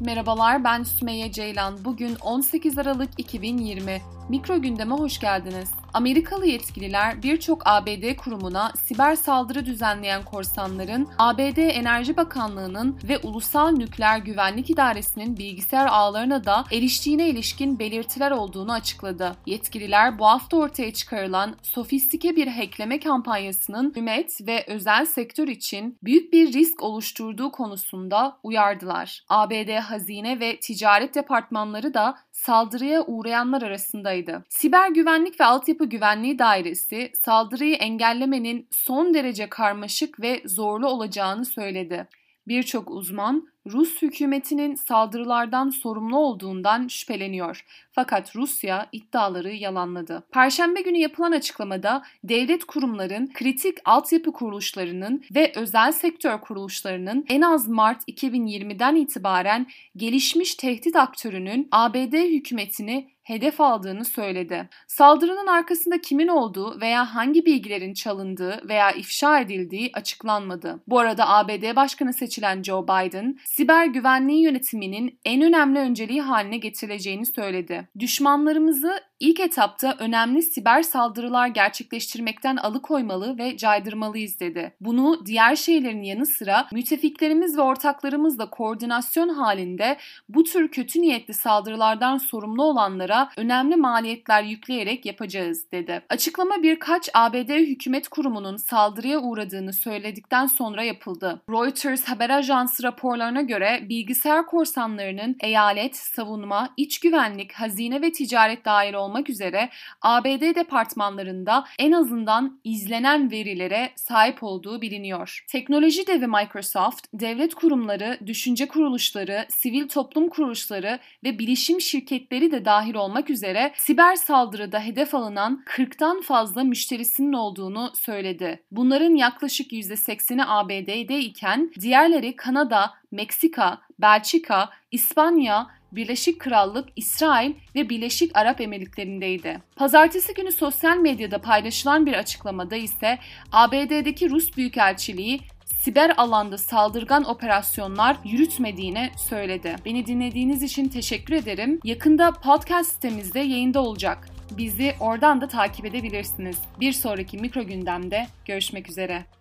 Merhabalar, ben Sümeyye Ceylan. Bugün 18 Aralık 2020. Mikro Gündem'e hoş geldiniz. Amerikalı yetkililer birçok ABD kurumuna siber saldırı düzenleyen korsanların, ABD Enerji Bakanlığı'nın ve Ulusal Nükleer Güvenlik İdaresi'nin bilgisayar ağlarına da eriştiğine ilişkin belirtiler olduğunu açıkladı. Yetkililer bu hafta ortaya çıkarılan sofistike bir hackleme kampanyasının hükümet ve özel sektör için büyük bir risk oluşturduğu konusunda uyardılar. ABD Hazine ve Ticaret Departmanları da saldırıya uğrayanlar arasındaydı. Siber Güvenlik ve Altyapı Güvenliği Dairesi saldırıyı engellemenin son derece karmaşık ve zorlu olacağını söyledi. Birçok uzman Rus hükümetinin saldırılardan sorumlu olduğundan şüpheleniyor. Fakat Rusya iddiaları yalanladı. Perşembe günü yapılan açıklamada devlet kurumların, kritik altyapı kuruluşlarının ve özel sektör kuruluşlarının en az Mart 2020'den itibaren gelişmiş tehdit aktörünün ABD hükümetini hedef aldığını söyledi. Saldırının arkasında kimin olduğu veya hangi bilgilerin çalındığı veya ifşa edildiği açıklanmadı. Bu arada ABD Başkanı seçilen Joe Biden, siber güvenliği yönetiminin en önemli önceliği haline getirileceğini söyledi. Düşmanlarımızı ilk etapta önemli siber saldırılar gerçekleştirmekten alıkoymalı ve caydırmalıyız dedi. Bunu diğer şeylerin yanı sıra müttefiklerimiz ve ortaklarımızla koordinasyon halinde bu tür kötü niyetli saldırılardan sorumlu olanlara önemli maliyetler yükleyerek yapacağız dedi. Açıklama birkaç ABD hükümet kurumunun saldırıya uğradığını söyledikten sonra yapıldı. Reuters haber ajansı raporlarına göre bilgisayar korsanlarının eyalet, savunma, iç güvenlik, hazine ve ticaret dahil olmak üzere ABD departmanlarında en azından izlenen verilere sahip olduğu biliniyor. Teknoloji devi Microsoft, devlet kurumları, düşünce kuruluşları, sivil toplum kuruluşları ve bilişim şirketleri de dahil olmak üzere siber saldırıda hedef alınan 40'tan fazla müşterisinin olduğunu söyledi. Bunların yaklaşık %80'i ABD'de iken diğerleri Kanada, Meksika, Belçika, İspanya, Birleşik Krallık, İsrail ve Birleşik Arap Emirlikleri'ndeydi. Pazartesi günü sosyal medyada paylaşılan bir açıklamada ise ABD'deki Rus Büyükelçiliği siber alanda saldırgan operasyonlar yürütmediğini söyledi. Beni dinlediğiniz için teşekkür ederim. Yakında podcast sitemizde yayında olacak. Bizi oradan da takip edebilirsiniz. Bir sonraki Mikro Gündem'de görüşmek üzere.